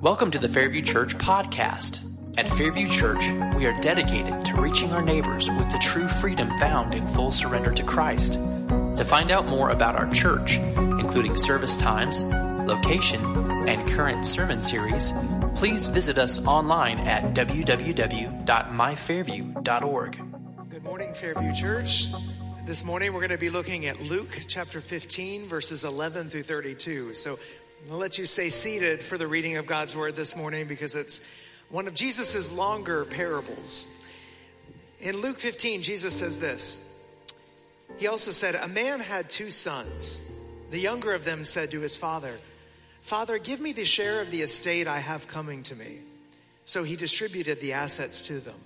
Welcome to the Fairview Church podcast. At Fairview Church, we are dedicated to reaching our neighbors with the true freedom found in full surrender to Christ. To find out more about our church, including service times, location, and current sermon series, please visit us online at www.myfairview.org. Good morning, Fairview Church. This morning we're going to be looking at Luke chapter 15, verses 11 through 32. So I'm going to let you stay seated for the reading of God's word this morning because it's one of Jesus's longer parables. In Luke 15, Jesus says this. He also said, a man had two sons. The younger of them said to his father, Father, give me the share of the estate I have coming to me. So he distributed the assets to them.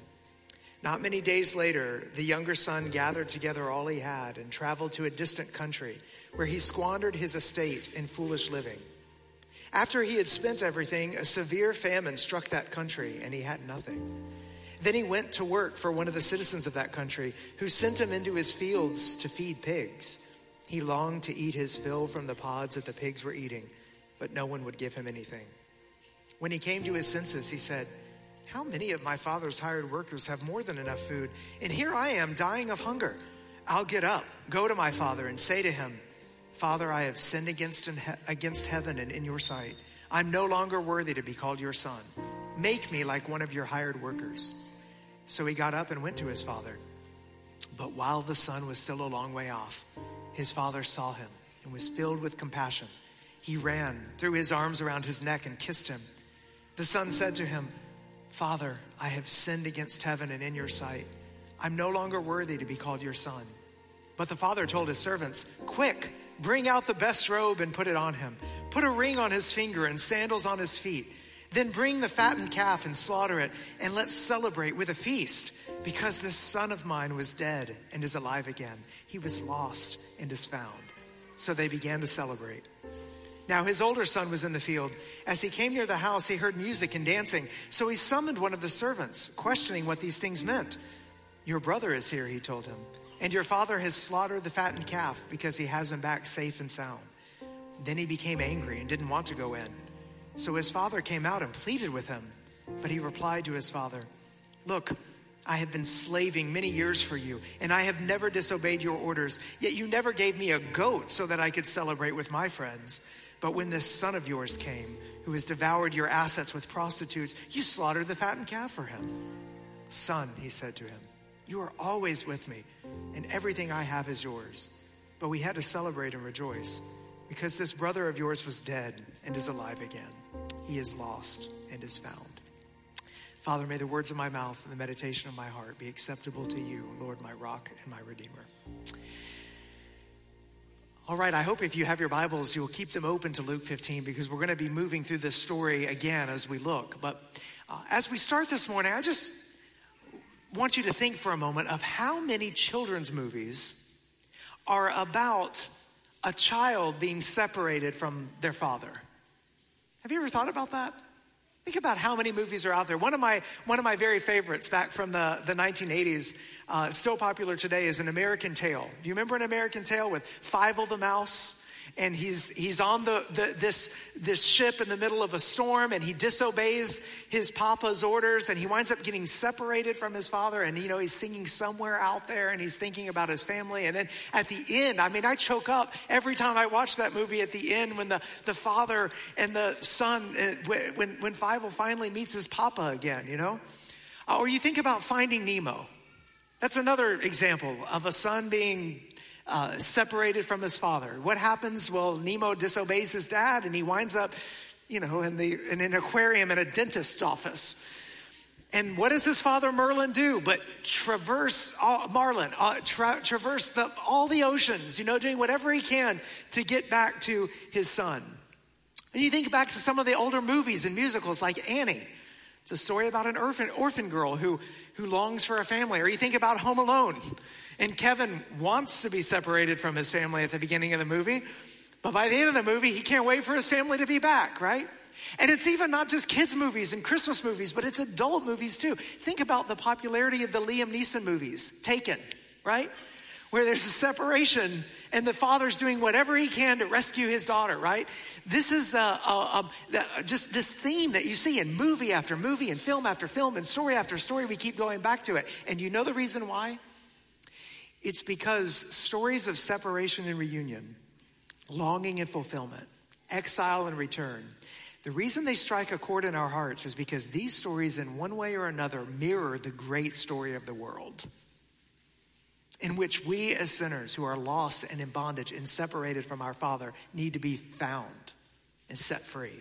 Not many days later, the younger son gathered together all he had and traveled to a distant country where he squandered his estate in foolish living. After he had spent everything, a severe famine struck that country, and he had nothing. Then he went to work for one of the citizens of that country, who sent him into his fields to feed pigs. He longed to eat his fill from the pods that the pigs were eating, but no one would give him anything. When he came to his senses, he said, how many of my father's hired workers have more than enough food? And here I am dying of hunger. I'll get up, go to my father, and say to him, Father, I have sinned against heaven and in your sight. I'm no longer worthy to be called your son. Make me like one of your hired workers. So he got up and went to his father. But while the son was still a long way off, his father saw him and was filled with compassion. He ran, threw his arms around his neck and kissed him. The son said to him, Father, I have sinned against heaven and in your sight. I'm no longer worthy to be called your son. But the father told his servants, quick, bring out the best robe and put it on him. Put a ring on his finger and sandals on his feet. Then bring the fattened calf and slaughter it, and let's celebrate with a feast, because this son of mine was dead and is alive again. He was lost and is found. So they began to celebrate. Now his older son was in the field. As he came near the house, he heard music and dancing. So he summoned one of the servants, questioning what these things meant. Your brother is here, he told him, and your father has slaughtered the fattened calf because he has him back safe and sound. Then he became angry and didn't want to go in. So his father came out and pleaded with him. But he replied to his father, look, I have been slaving many years for you, and I have never disobeyed your orders. Yet you never gave me a goat so that I could celebrate with my friends. But when this son of yours came, who has devoured your assets with prostitutes, you slaughtered the fattened calf for him. Son, he said to him, you are always with me, and everything I have is yours. But we had to celebrate and rejoice, because this brother of yours was dead and is alive again. He is lost and is found. Father, may the words of my mouth and the meditation of my heart be acceptable to you, Lord, my rock and my redeemer. All right, I hope if you have your Bibles, you'll keep them open to Luke 15 because we're going to be moving through this story again as we look. But as we start this morning, I just want you to think for a moment of how many children's movies are about a child being separated from their father. Have you ever thought about that? Think about how many movies are out there. One of my very favorites back from the 1980s, still popular today, is An American Tale. Do you remember An American Tale with Fievel the mouse? And he's on this ship in the middle of a storm, and he disobeys his papa's orders, and he winds up getting separated from his father. And, you know, he's singing Somewhere Out There, and he's thinking about his family. And then at the end, I mean, I choke up every time I watch that movie at the end when the father and the son, when Fievel finally meets his papa again, you know? Or you think about Finding Nemo. That's another example of a son being separated from his father. What happens? Well, Nemo disobeys his dad and he winds up, you know, in an aquarium in a dentist's office. And what does his father Merlin do? But traverse all the oceans, you know, doing whatever he can to get back to his son. And you think back to some of the older movies and musicals like Annie. It's a story about an orphan girl who longs for a family. Or you think about Home Alone. And Kevin wants to be separated from his family at the beginning of the movie. But by the end of the movie, he can't wait for his family to be back, right? And it's even not just kids' movies and Christmas movies, but it's adult movies too. Think about the popularity of the Liam Neeson movies, Taken, right? Where there's a separation and the father's doing whatever he can to rescue his daughter, right? This is just this theme that you see in movie after movie and film after film and story after story. We keep going back to it. And you know the reason why? It's because stories of separation and reunion, longing and fulfillment, exile and return, the reason they strike a chord in our hearts is because these stories in one way or another mirror the great story of the world, in which we as sinners who are lost and in bondage and separated from our Father need to be found and set free.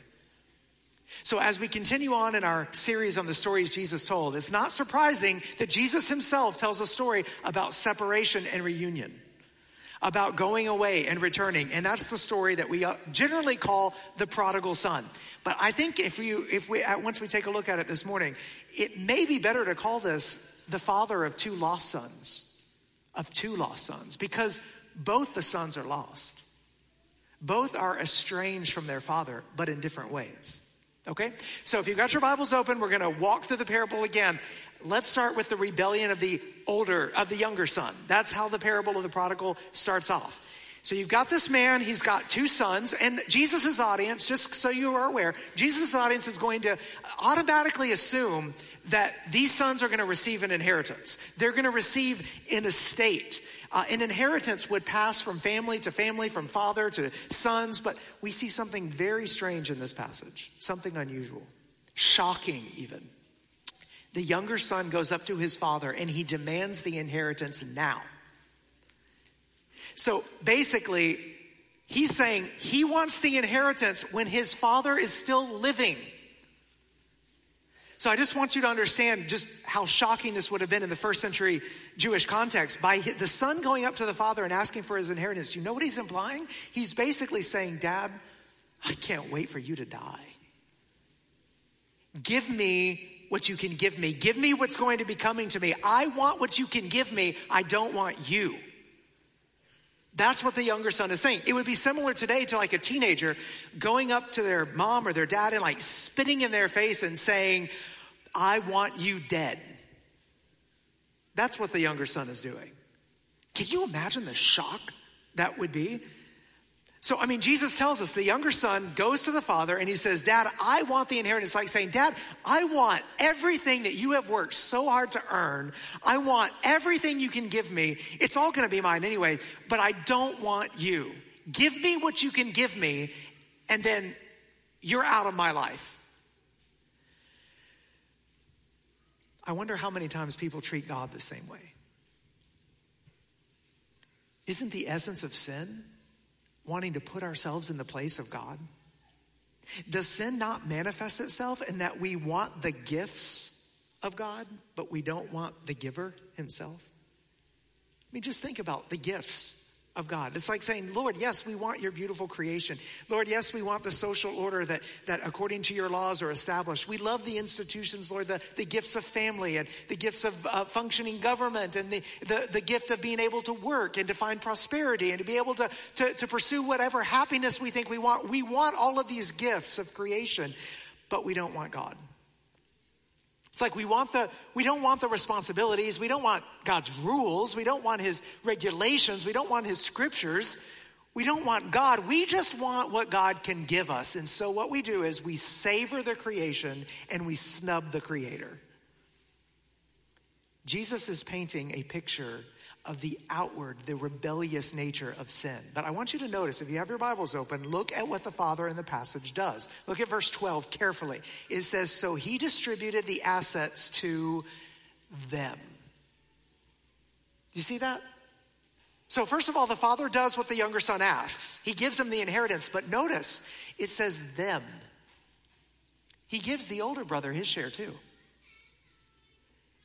So as we continue on in our series on the stories Jesus told, it's not surprising that Jesus himself tells a story about separation and reunion, about going away and returning. And that's the story that we generally call the prodigal son. But I think once we take a look at it this morning, it may be better to call this the father of two lost sons, because both the sons are lost. Both are estranged from their father, but in different ways. Okay? So if you've got your Bibles open, we're going to walk through the parable again. Let's start with the rebellion of the younger son. That's how the parable of the prodigal starts off. So you've got this man, he's got two sons, and Jesus' audience, just so you are aware, Jesus' audience is going to automatically assume that these sons are going to receive an inheritance. They're going to receive an estate. An inheritance would pass from family to family, from father to sons, but we see something very strange in this passage, something unusual, shocking even. The younger son goes up to his father and he demands the inheritance now. So basically, he's saying he wants the inheritance when his father is still living. So I just want you to understand just how shocking this would have been in the first century Jewish context. By the son going up to the father and asking for his inheritance, you know what he's implying? He's basically saying, Dad, I can't wait for you to die. Give me what you can give me. Give me what's going to be coming to me. I want what you can give me. I don't want you. That's what the younger son is saying. It would be similar today to like a teenager going up to their mom or their dad and like spitting in their face and saying, I want you dead. That's what the younger son is doing. Can you imagine the shock that would be? So, I mean, Jesus tells us the younger son goes to the father and he says, Dad, I want the inheritance. Like saying, Dad, I want everything that you have worked so hard to earn. I want everything you can give me. It's all going to be mine anyway, but I don't want you. Give me what you can give me, and then you're out of my life. I wonder how many times people treat God the same way. Isn't the essence of sin wanting to put ourselves in the place of God? Does sin not manifest itself in that we want the gifts of God, but we don't want the giver himself? I mean, just think about the gifts of God. It's like saying, Lord, yes, we want your beautiful creation. Lord, yes, we want the social order that according to your laws are established. We love the institutions, Lord, the gifts of family and the gifts of functioning government and the gift of being able to work and to find prosperity and to be able to pursue whatever happiness we think we want. We want all of these gifts of creation, but we don't want God. It's like we don't want the responsibilities. We don't want God's rules. We don't want his regulations. We don't want his scriptures. We don't want God. We just want what God can give us. And so what we do is we savor the creation and we snub the creator. Jesus is painting a picture of the outward, the rebellious nature of sin. But I want you to notice, if you have your Bibles open, look at what the father in the passage does. Look at verse 12 carefully. It says, so he distributed the assets to them. Do you see that? So first of all, the father does what the younger son asks. He gives him the inheritance, but notice it says them. He gives the older brother his share too.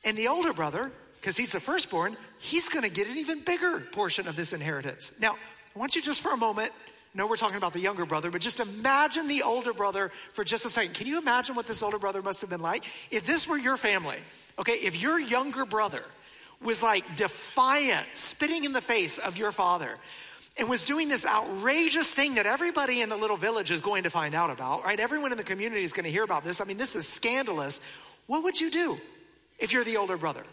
And the older brother, because he's the firstborn, he's going to get an even bigger portion of this inheritance. Now, I want you just for a moment, I know we're talking about the younger brother, but just imagine the older brother for just a second. Can you imagine what this older brother must have been like? If this were your family, okay, if your younger brother was like defiant, spitting in the face of your father, and was doing this outrageous thing that everybody in the little village is going to find out about, right? Everyone in the community is going to hear about this. I mean, this is scandalous. What would you do if you're the older brother?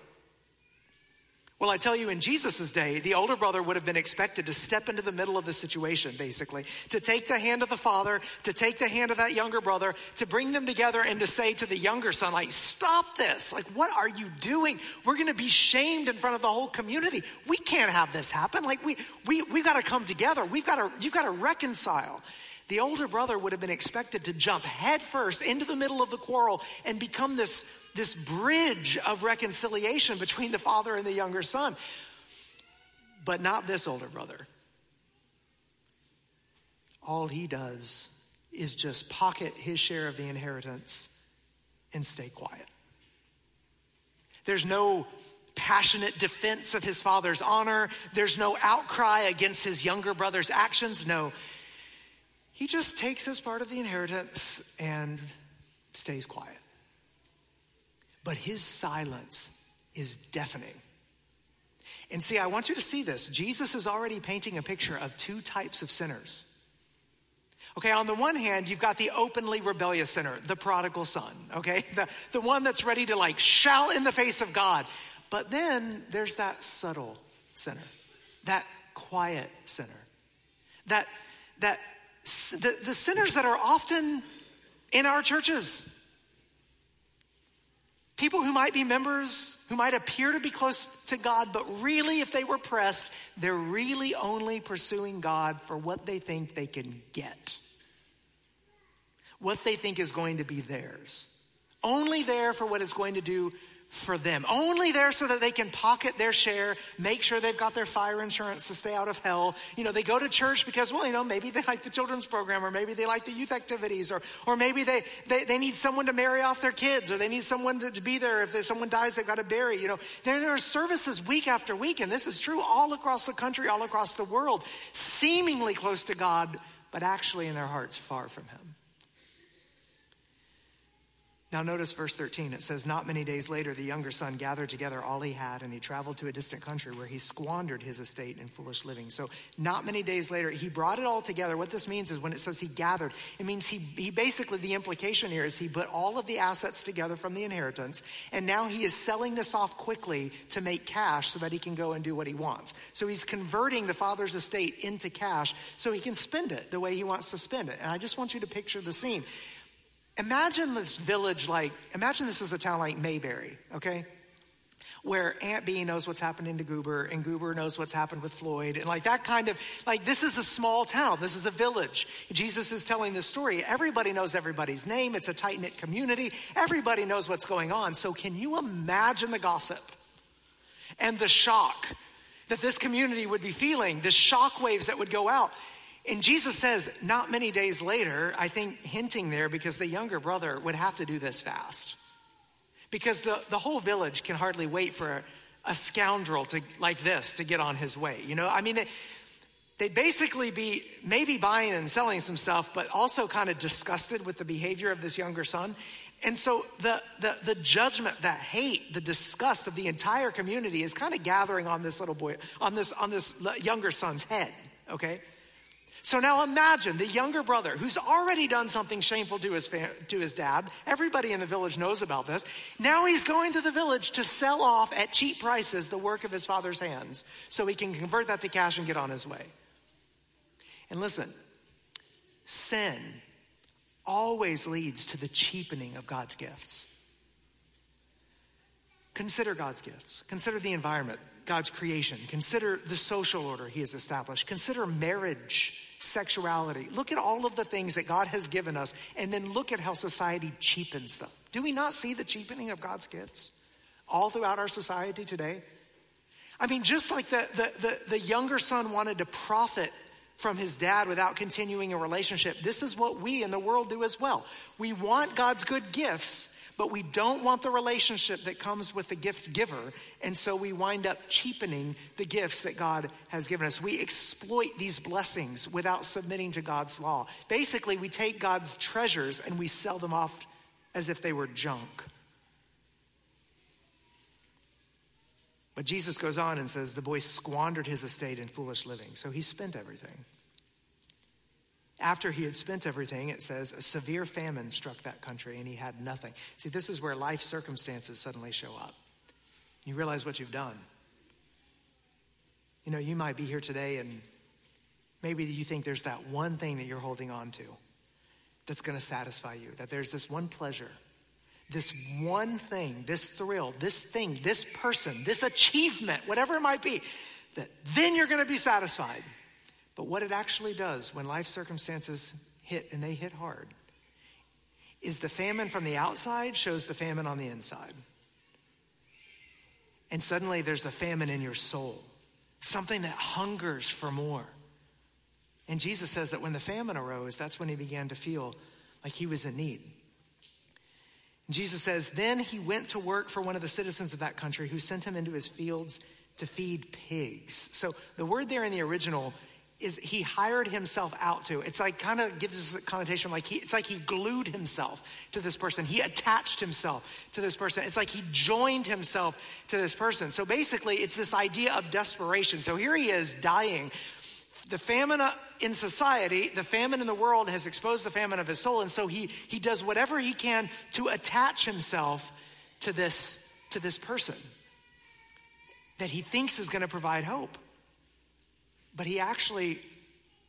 Well, I tell you, in Jesus's day, the older brother would have been expected to step into the middle of the situation, basically, to take the hand of the father, to take the hand of that younger brother, to bring them together and to say to the younger son, like, stop this. Like, what are you doing? We're going to be shamed in front of the whole community. We can't have this happen. Like, we've got to come together. You've got to reconcile. The older brother would have been expected to jump headfirst into the middle of the quarrel and become this bridge of reconciliation between the father and the younger son. But not this older brother. All he does is just pocket his share of the inheritance and stay quiet. There's no passionate defense of his father's honor. There's no outcry against his younger brother's actions. No. He just takes his part of the inheritance and stays quiet. But his silence is deafening. And see, I want you to see this. Jesus is already painting a picture of two types of sinners. Okay, on the one hand, you've got the openly rebellious sinner, the prodigal son, okay? The one that's ready to like shout in the face of God. But then there's that subtle sinner, that quiet sinner, the sinners that are often in our churches. People who might be members, who might appear to be close to God, but really, if they were pressed, they're really only pursuing God for what they think they can get. What they think is going to be theirs. Only there for what it's going to do for them. Only there so that they can pocket their share, make sure they've got their fire insurance to stay out of hell. You know, they go to church because, well, you know, maybe they like the children's program, or maybe they like the youth activities, or maybe they need someone to marry off their kids, or they need someone to be there. If someone dies, they've got to bury. You know, there are services week after week, and this is true all across the country, all across the world, seemingly close to God, but actually in their hearts far from him. Now notice verse 13, it says, not many days later, the younger son gathered together all he had, and he traveled to a distant country where he squandered his estate in foolish living. So not many days later, he brought it all together. What this means is when it says he gathered, it means he basically, the implication here is he put all of the assets together from the inheritance, and now he is selling this off quickly to make cash so that he can go and do what he wants. So he's converting the father's estate into cash so he can spend it the way he wants to spend it. And I just want you to picture the scene. Imagine this village like, imagine this is a town like Mayberry, okay? Where Aunt Bee knows what's happening to Goober, and Goober knows what's happened with Floyd, and like that kind of, like this is a small town, this is a village. Jesus is telling this story. Everybody knows everybody's name, it's a tight-knit community. Everybody knows what's going on. So can you imagine the gossip and the shock that this community would be feeling, the shock waves that would go out? And Jesus says, not many days later, I think hinting there because the younger brother would have to do this fast. Because the whole village can hardly wait for a scoundrel to like this to get on his way. You know, I mean, they'd basically be maybe buying and selling some stuff, but also kind of disgusted with the behavior of this younger son. And so the judgment, the hate, the disgust of the entire community is kind of gathering on this little boy, on this younger son's head, okay? So now imagine the younger brother who's already done something shameful to his dad. Everybody in the village knows about this. Now he's going to the village to sell off at cheap prices the work of his father's hands so he can convert that to cash and get on his way. And listen, sin always leads to the cheapening of God's gifts. Consider God's gifts. Consider the environment, God's creation. Consider the social order he has established. Consider marriage, sexuality. Look at all of the things that God has given us, and then look at how society cheapens them. Do we not see the cheapening of God's gifts all throughout our society today? I mean, just like the younger son wanted to profit from his dad without continuing a relationship, this is what we in the world do as well. We want God's good gifts, but we don't want the relationship that comes with the gift giver, and so we wind up cheapening the gifts that God has given us. We exploit these blessings without submitting to God's law. Basically, we take God's treasures and we sell them off as if they were junk. But Jesus goes on and says, the boy squandered his estate in foolish living, so he spent everything. After he had spent everything, it says, a severe famine struck that country and he had nothing. See, this is where life circumstances suddenly show up. You realize what you've done. You know, you might be here today and maybe you think there's that one thing that you're holding on to that's going to satisfy you, that there's this one pleasure, this one thing, this thrill, this thing, this person, this achievement, whatever it might be, that then you're going to be satisfied. But what it actually does when life circumstances hit, and they hit hard, is the famine from the outside shows the famine on the inside. And suddenly there's a famine in your soul, something that hungers for more. And Jesus says that when the famine arose, that's when he began to feel like he was in need. And Jesus says, then he went to work for one of the citizens of that country who sent him into his fields to feed pigs. So the word there in the original is he hired himself out to. It's like kind of gives us a connotation like it's like he glued himself to this person. He attached himself to this person. It's like he joined himself to this person. So basically it's this idea of desperation. So here he is dying. The famine in society, the famine in the world has exposed the famine of his soul. And so he does whatever he can to attach himself to this person that he thinks is going to provide hope. But he actually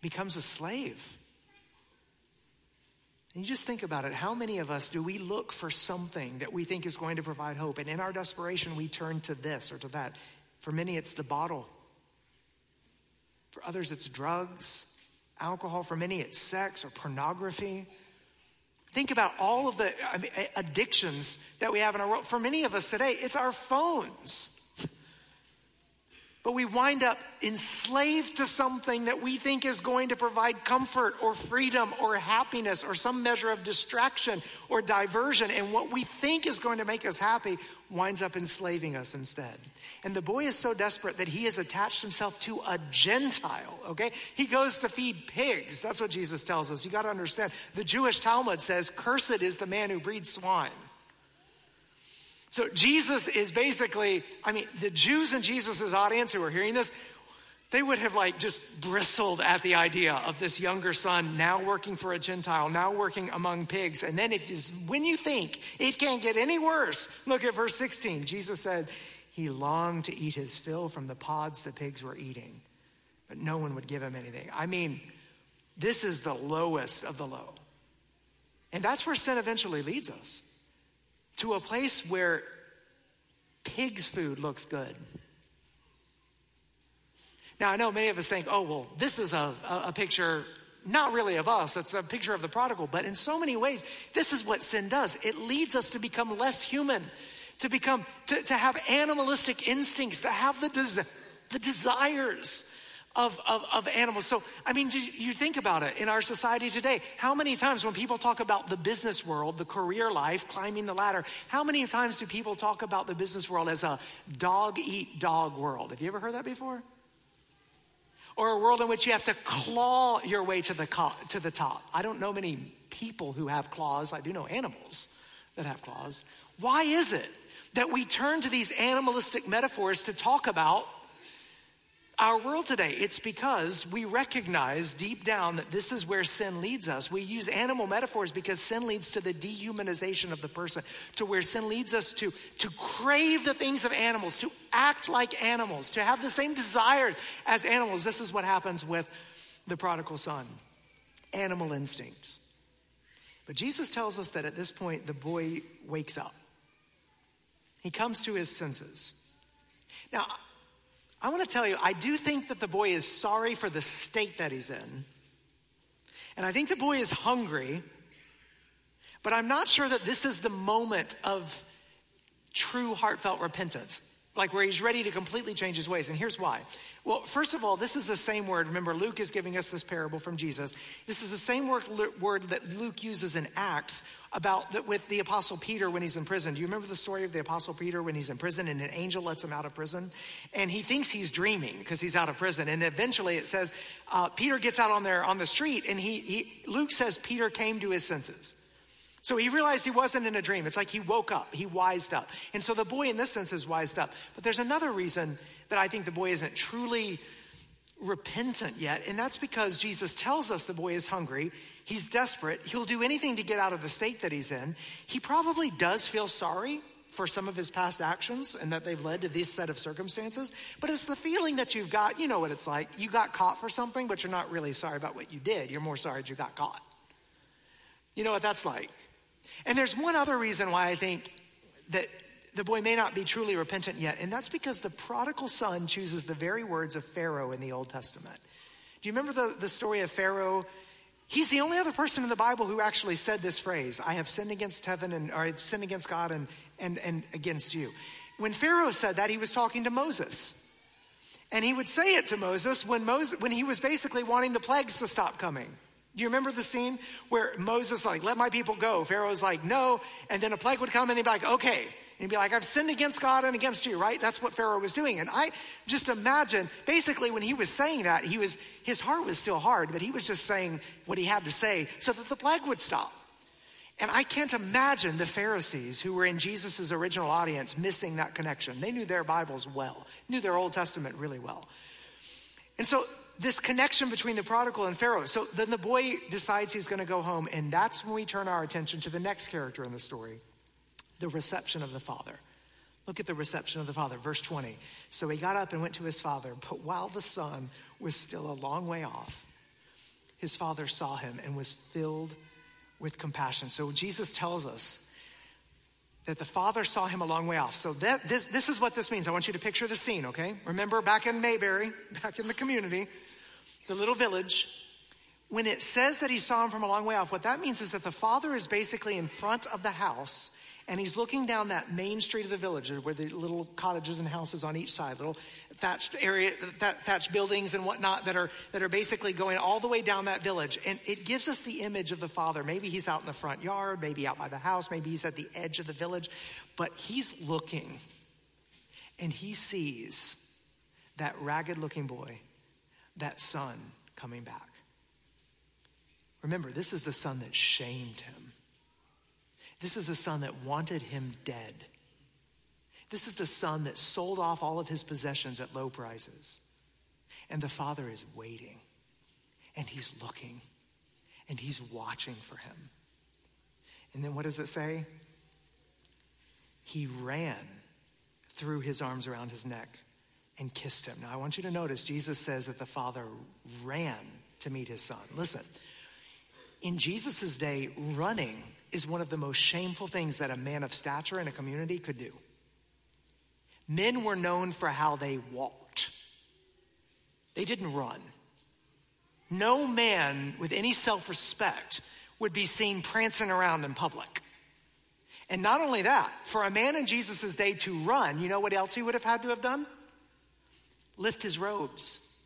becomes a slave. And you just think about it. How many of us do we look for something that we think is going to provide hope? And in our desperation, we turn to this or to that. For many, it's the bottle. For others, it's drugs, alcohol. For many, it's sex or pornography. Think about all of the addictions that we have in our world. For many of us today, it's our phones. But we wind up enslaved to something that we think is going to provide comfort or freedom or happiness or some measure of distraction or diversion. And what we think is going to make us happy winds up enslaving us instead. And the boy is so desperate that he has attached himself to a Gentile, okay? He goes to feed pigs. That's what Jesus tells us. You got to understand. The Jewish Talmud says, "Cursed is the man who breeds swine." So Jesus is basically, the Jews in Jesus' audience who are hearing this, they would have just bristled at the idea of this younger son now working for a Gentile, now working among pigs. And then when you think it can't get any worse, look at verse 16. Jesus said he longed to eat his fill from the pods the pigs were eating, but no one would give him anything. This is the lowest of the low. And that's where sin eventually leads us. To a place where pig's food looks good. Now, I know many of us think, this is a picture not really of us. It's a picture of the prodigal. But in so many ways, this is what sin does. It leads us to become less human, to have animalistic instincts, to have the desires of animals. So, you think about it in our society today, how many times when people talk about the business world, the career life, climbing the ladder, how many times do people talk about the business world as a dog eat dog world? Have you ever heard that before? Or a world in which you have to claw your way to the top. I don't know many people who have claws. I do know animals that have claws. Why is it that we turn to these animalistic metaphors to talk about our world today? It's because we recognize deep down that this is where sin leads us. We use animal metaphors because sin leads to the dehumanization of the person, to where sin leads us to crave the things of animals, to act like animals, to have the same desires as animals. This is what happens with the prodigal son, animal instincts. But Jesus tells us that at this point, the boy wakes up. He comes to his senses. Now, I want to tell you, I do think that the boy is sorry for the state that he's in. And I think the boy is hungry, but I'm not sure that this is the moment of true heartfelt repentance, where he's ready to completely change his ways. And here's why. Well, first of all, this is the same word. Remember, Luke is giving us this parable from Jesus. This is the same word that Luke uses in Acts with the Apostle Peter when he's in prison. Do you remember the story of the Apostle Peter when he's in prison and an angel lets him out of prison? And he thinks he's dreaming because he's out of prison. And eventually it says, Peter gets out on the street and Luke says Peter came to his senses. So he realized he wasn't in a dream. It's like he woke up, he wised up. And so the boy in this sense is wised up. But there's another reason that I think the boy isn't truly repentant yet. And that's because Jesus tells us the boy is hungry. He's desperate. He'll do anything to get out of the state that he's in. He probably does feel sorry for some of his past actions and that they've led to this set of circumstances. But it's the feeling that you've got, you know what it's like. You got caught for something, but you're not really sorry about what you did. You're more sorry that you got caught. You know what that's like. And there's one other reason why I think that the boy may not be truly repentant yet, and that's because the prodigal son chooses the very words of Pharaoh in the Old Testament. Do you remember the story of Pharaoh? He's the only other person in the Bible who actually said this phrase, I have sinned against heaven, and or I've sinned against God and against you. When Pharaoh said that, he was talking to Moses. And he would say it to Moses when he was basically wanting the plagues to stop coming. Do you remember the scene where Moses like, let my people go? Pharaoh's like, no. And then a plague would come and they'd be like, okay. And he'd be like, I've sinned against God and against you, right? That's what Pharaoh was doing. And I just imagine basically when he was saying that, his heart was still hard, but he was just saying what he had to say so that the plague would stop. And I can't imagine the Pharisees who were in Jesus's original audience missing that connection. They knew their Bibles well, knew their Old Testament really well. And so this connection between the prodigal and Pharaoh. So then the boy decides he's going to go home, and that's when we turn our attention to the next character in the story, the reception of the father. Look at the reception of the father, verse 20. So he got up and went to his father, but while the son was still a long way off, his father saw him and was filled with compassion. So Jesus tells us that the father saw him a long way off. So this is what this means. I want you to picture the scene, okay? Remember back in Mayberry, back in the community, the little village, when it says that he saw him from a long way off, what that means is that the father is basically in front of the house and he's looking down that main street of the village where the little cottages and houses on each side, little thatched area, thatched buildings and whatnot that are basically going all the way down that village. And it gives us the image of the father. Maybe he's out in the front yard, maybe out by the house, maybe he's at the edge of the village, but he's looking and he sees that ragged looking boy, that son coming back. Remember, this is the son that shamed him. This is the son that wanted him dead. This is the son that sold off all of his possessions at low prices. And the father is waiting, and he's looking, and he's watching for him. And then what does it say? He ran, threw his arms around his neck, and kissed him. Now I want you to notice Jesus says that the father ran to meet his son. Listen, in Jesus's day, running is one of the most shameful things that a man of stature in a community could do. Men were known for how they walked. They didn't run. No man with any self-respect would be seen prancing around in public. And not only that, for a man in Jesus's day to run, you know what else he would have had to have done? Lift his robes,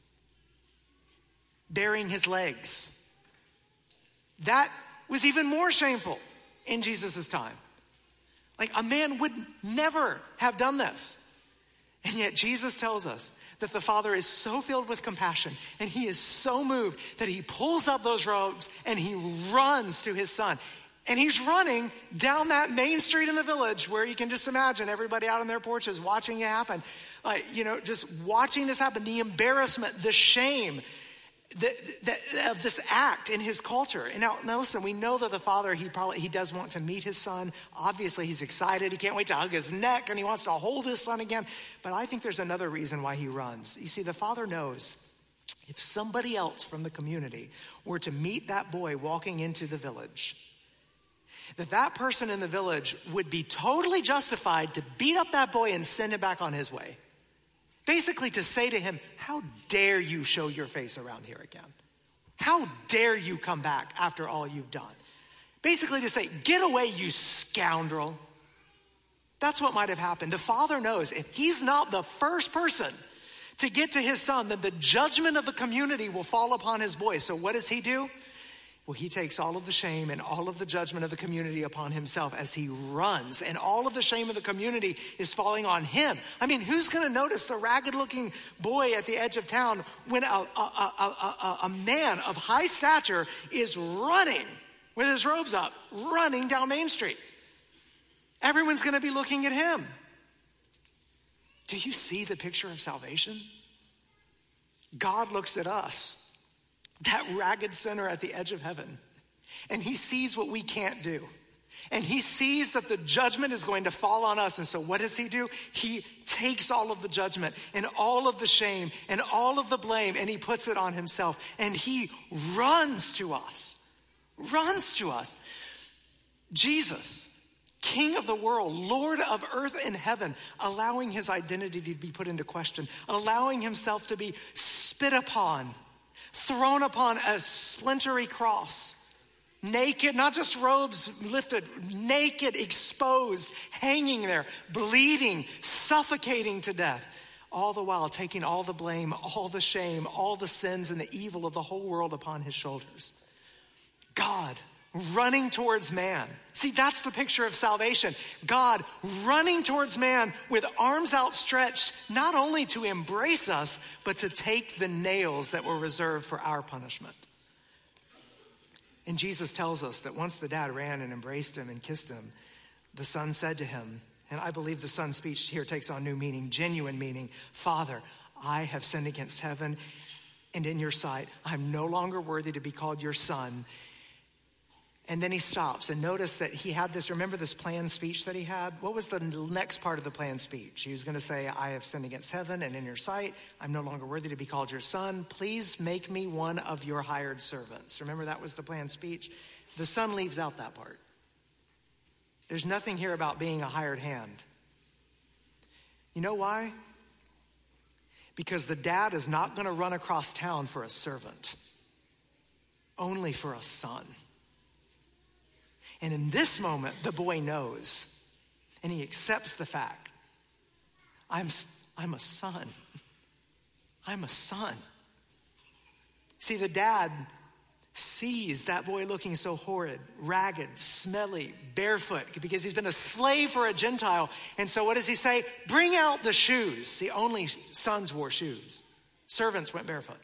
baring his legs. That was even more shameful in Jesus's time. Like a man would never have done this. And yet Jesus tells us that the father is so filled with compassion and he is so moved that he pulls up those robes and he runs to his son. And he's running down that main street in the village where you can just imagine everybody out on their porches watching it happen. Just watching this happen, the embarrassment, the shame of this act in his culture. And now listen, we know that the father, he does want to meet his son. Obviously, he's excited. He can't wait to hug his neck, and he wants to hold his son again. But I think there's another reason why he runs. You see, the father knows if somebody else from the community were to meet that boy walking into the village, that person in the village would be totally justified to beat up that boy and send him back on his way. Basically to say to him, how dare you show your face around here again? How dare you come back after all you've done? Basically to say, get away, you scoundrel. That's what might have happened. The father knows if he's not the first person to get to his son, then the judgment of the community will fall upon his boy. So what does he do? Well, he takes all of the shame and all of the judgment of the community upon himself as he runs. And all of the shame of the community is falling on him. I mean, who's going to notice the ragged-looking boy at the edge of town when a man of high stature is running with his robes up, running down Main Street? Everyone's going to be looking at him. Do you see the picture of salvation? God looks at us, that ragged sinner at the edge of heaven, and he sees what we can't do. And he sees that the judgment is going to fall on us. And so what does he do? He takes all of the judgment and all of the shame and all of the blame, and he puts it on himself. And he runs to us. Jesus, King of the world, Lord of earth and heaven, allowing his identity to be put into question, allowing himself to be spit upon, thrown upon a splintery cross. Naked, not just robes lifted, naked, exposed, hanging there, bleeding, suffocating to death. All the while taking all the blame, all the shame, all the sins and the evil of the whole world upon his shoulders. God running towards man. See, that's the picture of salvation. God running towards man with arms outstretched, not only to embrace us, but to take the nails that were reserved for our punishment. And Jesus tells us that once the dad ran and embraced him and kissed him, the son said to him, and I believe the son's speech here takes on new meaning, genuine meaning, Father, I have sinned against heaven and in your sight. I'm no longer worthy to be called your son. And then he stops and notice that he had this, remember this planned speech that he had? What was the next part of the planned speech? He was going to say, I have sinned against heaven and in your sight. I'm no longer worthy to be called your son. Please make me one of your hired servants. Remember, that was the planned speech. The son leaves out that part. There's nothing here about being a hired hand. You know why? Because the dad is not going to run across town for a servant, only for a son. And in this moment, the boy knows, and he accepts the fact. I'm a son. See, the dad sees that boy looking so horrid, ragged, smelly, barefoot, because he's been a slave for a Gentile. And so what does he say? Bring out the shoes. See, only sons wore shoes. Servants went barefoot.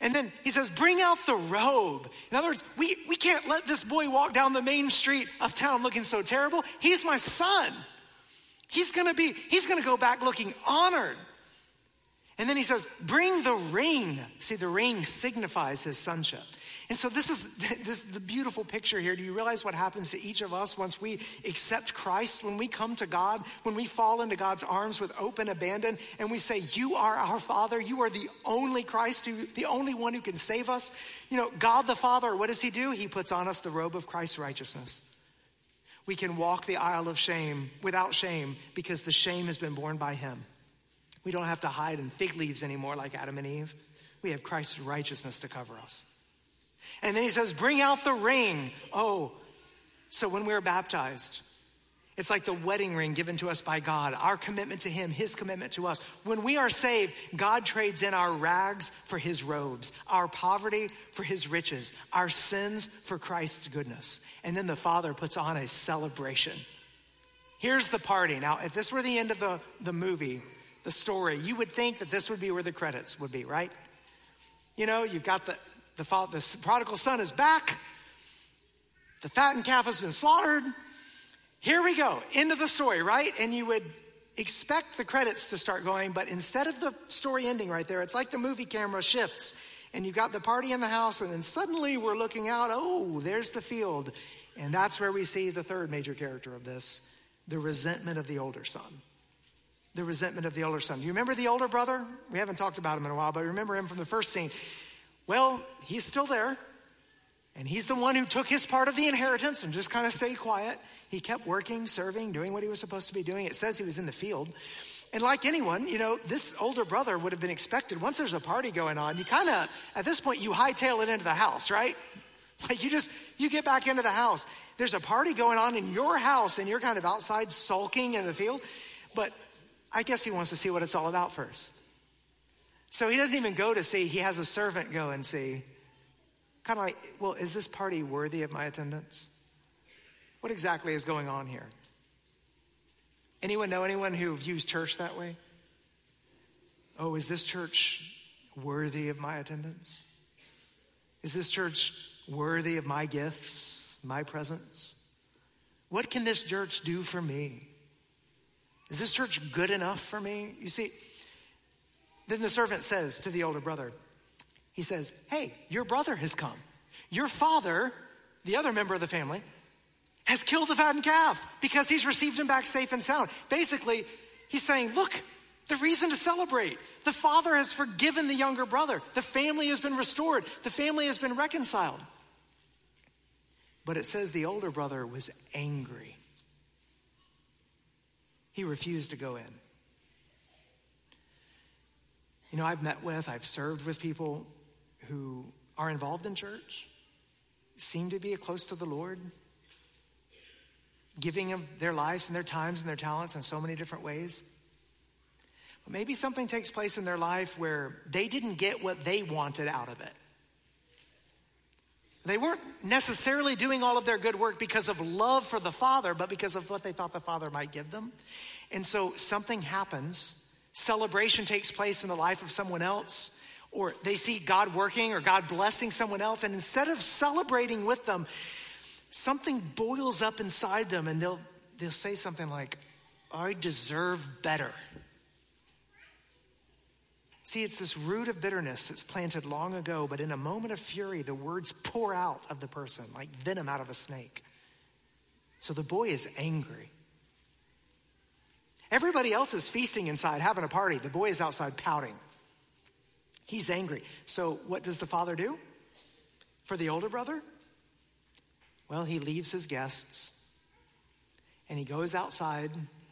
And then he says, bring out the robe. In other words, we can't let this boy walk down the main street of town looking so terrible. He's my son. He's gonna go back looking honored. And then he says, bring the ring. See, the ring signifies his sonship. And so this is the beautiful picture here. Do you realize what happens to each of us once we accept Christ, when we come to God, when we fall into God's arms with open abandon and we say, you are our Father. You are the only Christ, the only one who can save us. You know, God the Father, what does he do? He puts on us the robe of Christ's righteousness. We can walk the aisle of shame without shame because the shame has been borne by him. We don't have to hide in fig leaves anymore like Adam and Eve. We have Christ's righteousness to cover us. And then he says, bring out the ring. Oh, so when we're baptized, it's like the wedding ring given to us by God, our commitment to him, his commitment to us. When we are saved, God trades in our rags for his robes, our poverty for his riches, our sins for Christ's goodness. And then the Father puts on a celebration. Here's the party. Now, if this were the end of the movie, the story, you would think that this would be where the credits would be, right? You know, you've got the prodigal son is back. The fattened calf has been slaughtered. Here we go. End of the story, right? And you would expect the credits to start going, but instead of the story ending right there, it's like the movie camera shifts and you've got the party in the house and then suddenly we're looking out, oh, there's the field. And that's where we see the third major character of this, the resentment of the older son. The resentment of the older son. Do you remember the older brother? We haven't talked about him in a while, but remember him from the first scene. Well, he's still there, and he's the one who took his part of the inheritance and just kind of stayed quiet. He kept working, serving, doing what he was supposed to be doing. It says he was in the field. And like anyone, you know, this older brother would have been expected, once there's a party going on, you kind of, at this point, you hightail it into the house, right? Like you get back into the house. There's a party going on in your house, and you're kind of outside sulking in the field. But I guess he wants to see what it's all about first. So he doesn't even go to see. He has a servant go and see. Kind of like, well, is this party worthy of my attendance? What exactly is going on here? Anyone know anyone who views church that way? Oh, is this church worthy of my attendance? Is this church worthy of my gifts, my presence? What can this church do for me? Is this church good enough for me? You see, then the servant says to the older brother, he says, hey, your brother has come. Your father, the other member of the family, has killed the fattened calf because he's received him back safe and sound. Basically, he's saying, look, the reason to celebrate. The father has forgiven the younger brother. The family has been restored. The family has been reconciled. But it says the older brother was angry. He refused to go in. You know, I've served with people who are involved in church, seem to be close to the Lord, giving of their lives and their times and their talents in so many different ways. But maybe something takes place in their life where they didn't get what they wanted out of it. They weren't necessarily doing all of their good work because of love for the Father, but because of what they thought the Father might give them. And so something happens. Celebration takes place in the life of someone else, or they see God working or God blessing someone else. And instead of celebrating with them, something boils up inside them, and they'll say something like, I deserve better. See, it's this root of bitterness that's planted long ago, but in a moment of fury, the words pour out of the person like venom out of a snake. So the boy is angry. Everybody else is feasting inside, having a party. The boy is outside pouting. He's angry. So what does the father do for the older brother? Well, he leaves his guests and he goes outside.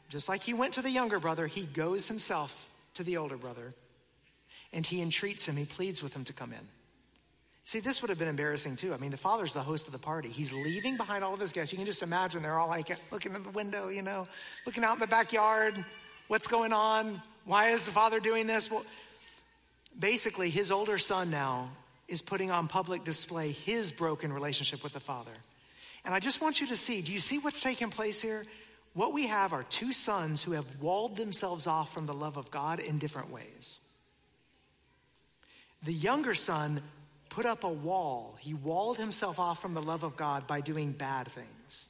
Just like he went to the younger brother, he goes himself to the older brother. And he entreats him, he pleads with him to come in. See, this would have been embarrassing too. I mean, the father's the host of the party. He's leaving behind all of his guests. You can just imagine they're all like looking in the window, you know, looking out in the backyard. What's going on? Why is the father doing this? Well, basically his older son now is putting on public display his broken relationship with the father. And I just want you to see, do you see what's taking place here? What we have are two sons who have walled themselves off from the love of God in different ways. The younger son put up a wall. He walled himself off from the love of God by doing bad things.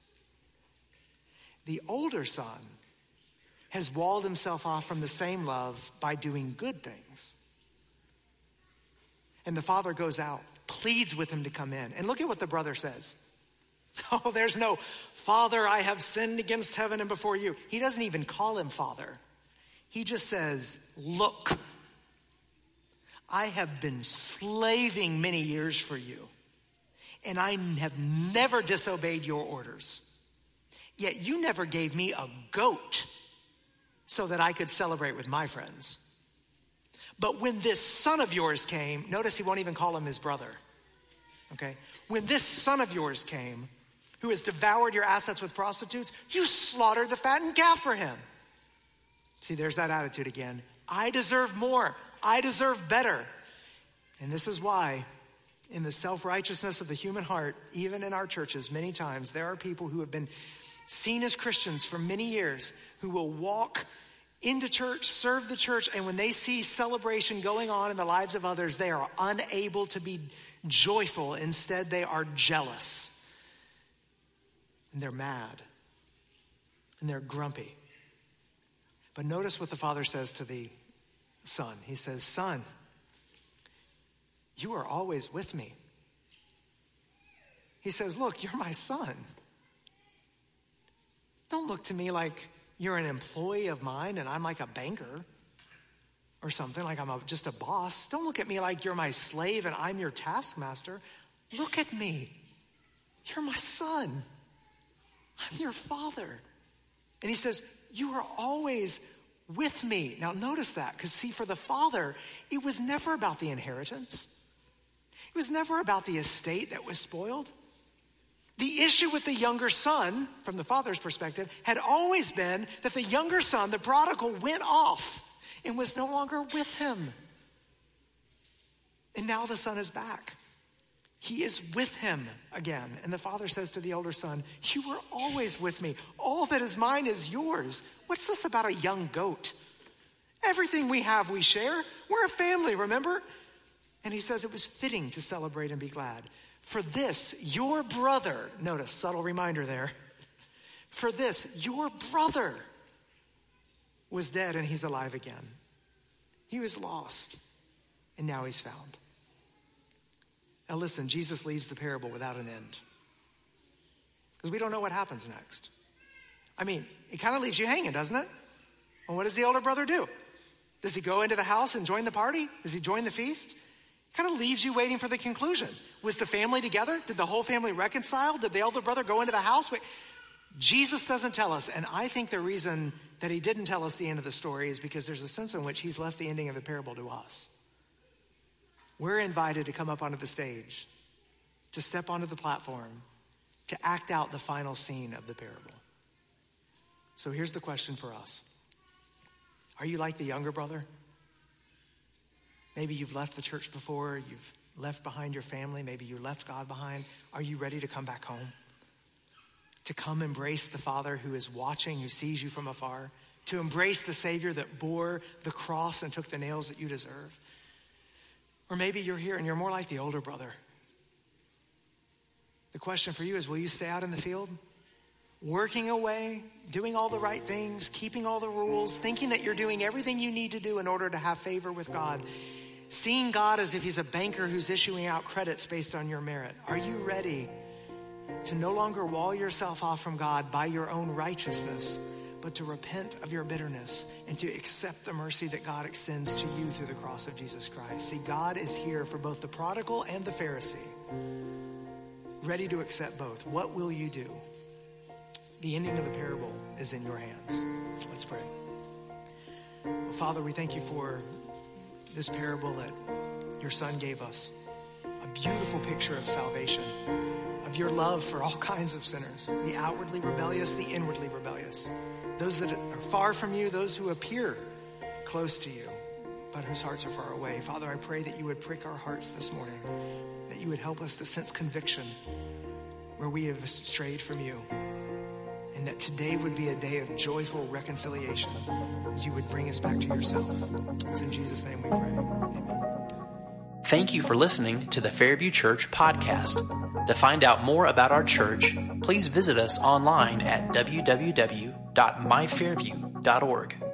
The older son has walled himself off from the same love by doing good things. And the father goes out, pleads with him to come in. And look at what the brother says. Oh, there's no, Father, I have sinned against heaven and before you. He doesn't even call him father. He just says, look, I have been slaving many years for you, and I have never disobeyed your orders. Yet you never gave me a goat so that I could celebrate with my friends. But when this son of yours came, notice he won't even call him his brother, okay? When this son of yours came, who has devoured your assets with prostitutes, you slaughtered the fattened calf for him. See, there's that attitude again. I deserve more. I deserve better. And this is why in the self-righteousness of the human heart, even in our churches, many times there are people who have been seen as Christians for many years who will walk into church, serve the church, and when they see celebration going on in the lives of others, they are unable to be joyful. Instead, they are jealous. And they're mad. And they're grumpy. But notice what the father says to the son. He says, son, you are always with me. He says, look, you're my son. Don't look to me like you're an employee of mine and I'm like a banker or something, like I'm just a boss. Don't look at me like you're my slave and I'm your taskmaster. Look at me. You're my son. I'm your father. And he says, you are always with me. Now notice that, because see, for the father, it was never about the inheritance. It was never about the estate that was spoiled. The issue with the younger son, from the father's perspective, had always been that the younger son, the prodigal, went off and was no longer with him. And now the son is back. He is with him again. And the father says to the older son, you were always with me. All that is mine is yours. What's this about a young goat? Everything we have, we share. We're a family, remember? And he says it was fitting to celebrate and be glad. For this, your brother, notice, subtle reminder there. For this, your brother was dead and he's alive again. He was lost and now he's found. Now listen, Jesus leaves the parable without an end. because we don't know what happens next. I mean, it kind of leaves you hanging, doesn't it? Well, what does the elder brother do? Does he go into the house and join the party? Does he join the feast? It kind of leaves you waiting for the conclusion. Was the family together? Did the whole family reconcile? Did the elder brother go into the house? Wait. Jesus doesn't tell us, and I think the reason that he didn't tell us the end of the story is because there's a sense in which he's left the ending of the parable to us. We're invited to come up onto the stage, to step onto the platform, to act out the final scene of the parable. So here's the question for us. Are you like the younger brother? Maybe you've left the church before, you've left behind your family, maybe you left God behind. Are you ready to come back home? To come embrace the Father who is watching, who sees you from afar? To embrace the Savior that bore the cross and took the nails that you deserve? Or maybe you're here and you're more like the older brother. The question for you is, will you stay out in the field? Working away, doing all the right things, keeping all the rules, thinking that you're doing everything you need to do in order to have favor with God, seeing God as if he's a banker who's issuing out credits based on your merit. Are you ready to no longer wall yourself off from God by your own righteousness, but to repent of your bitterness and to accept the mercy that God extends to you through the cross of Jesus Christ? See, God is here for both the prodigal and the Pharisee, ready to accept both. What will you do? The ending of the parable is in your hands. Let's pray. Well, Father, we thank you for this parable that your Son gave us. A beautiful picture of salvation, of your love for all kinds of sinners, the outwardly rebellious, the inwardly rebellious, those that are far from you, those who appear close to you, but whose hearts are far away. Father, I pray that you would prick our hearts this morning, that you would help us to sense conviction where we have strayed from you. And that today would be a day of joyful reconciliation as you would bring us back to yourself. It's in Jesus' name we pray. Amen. Thank you for listening to the Fairview Church podcast. To find out more about our church, please visit us online at www.myfairview.org.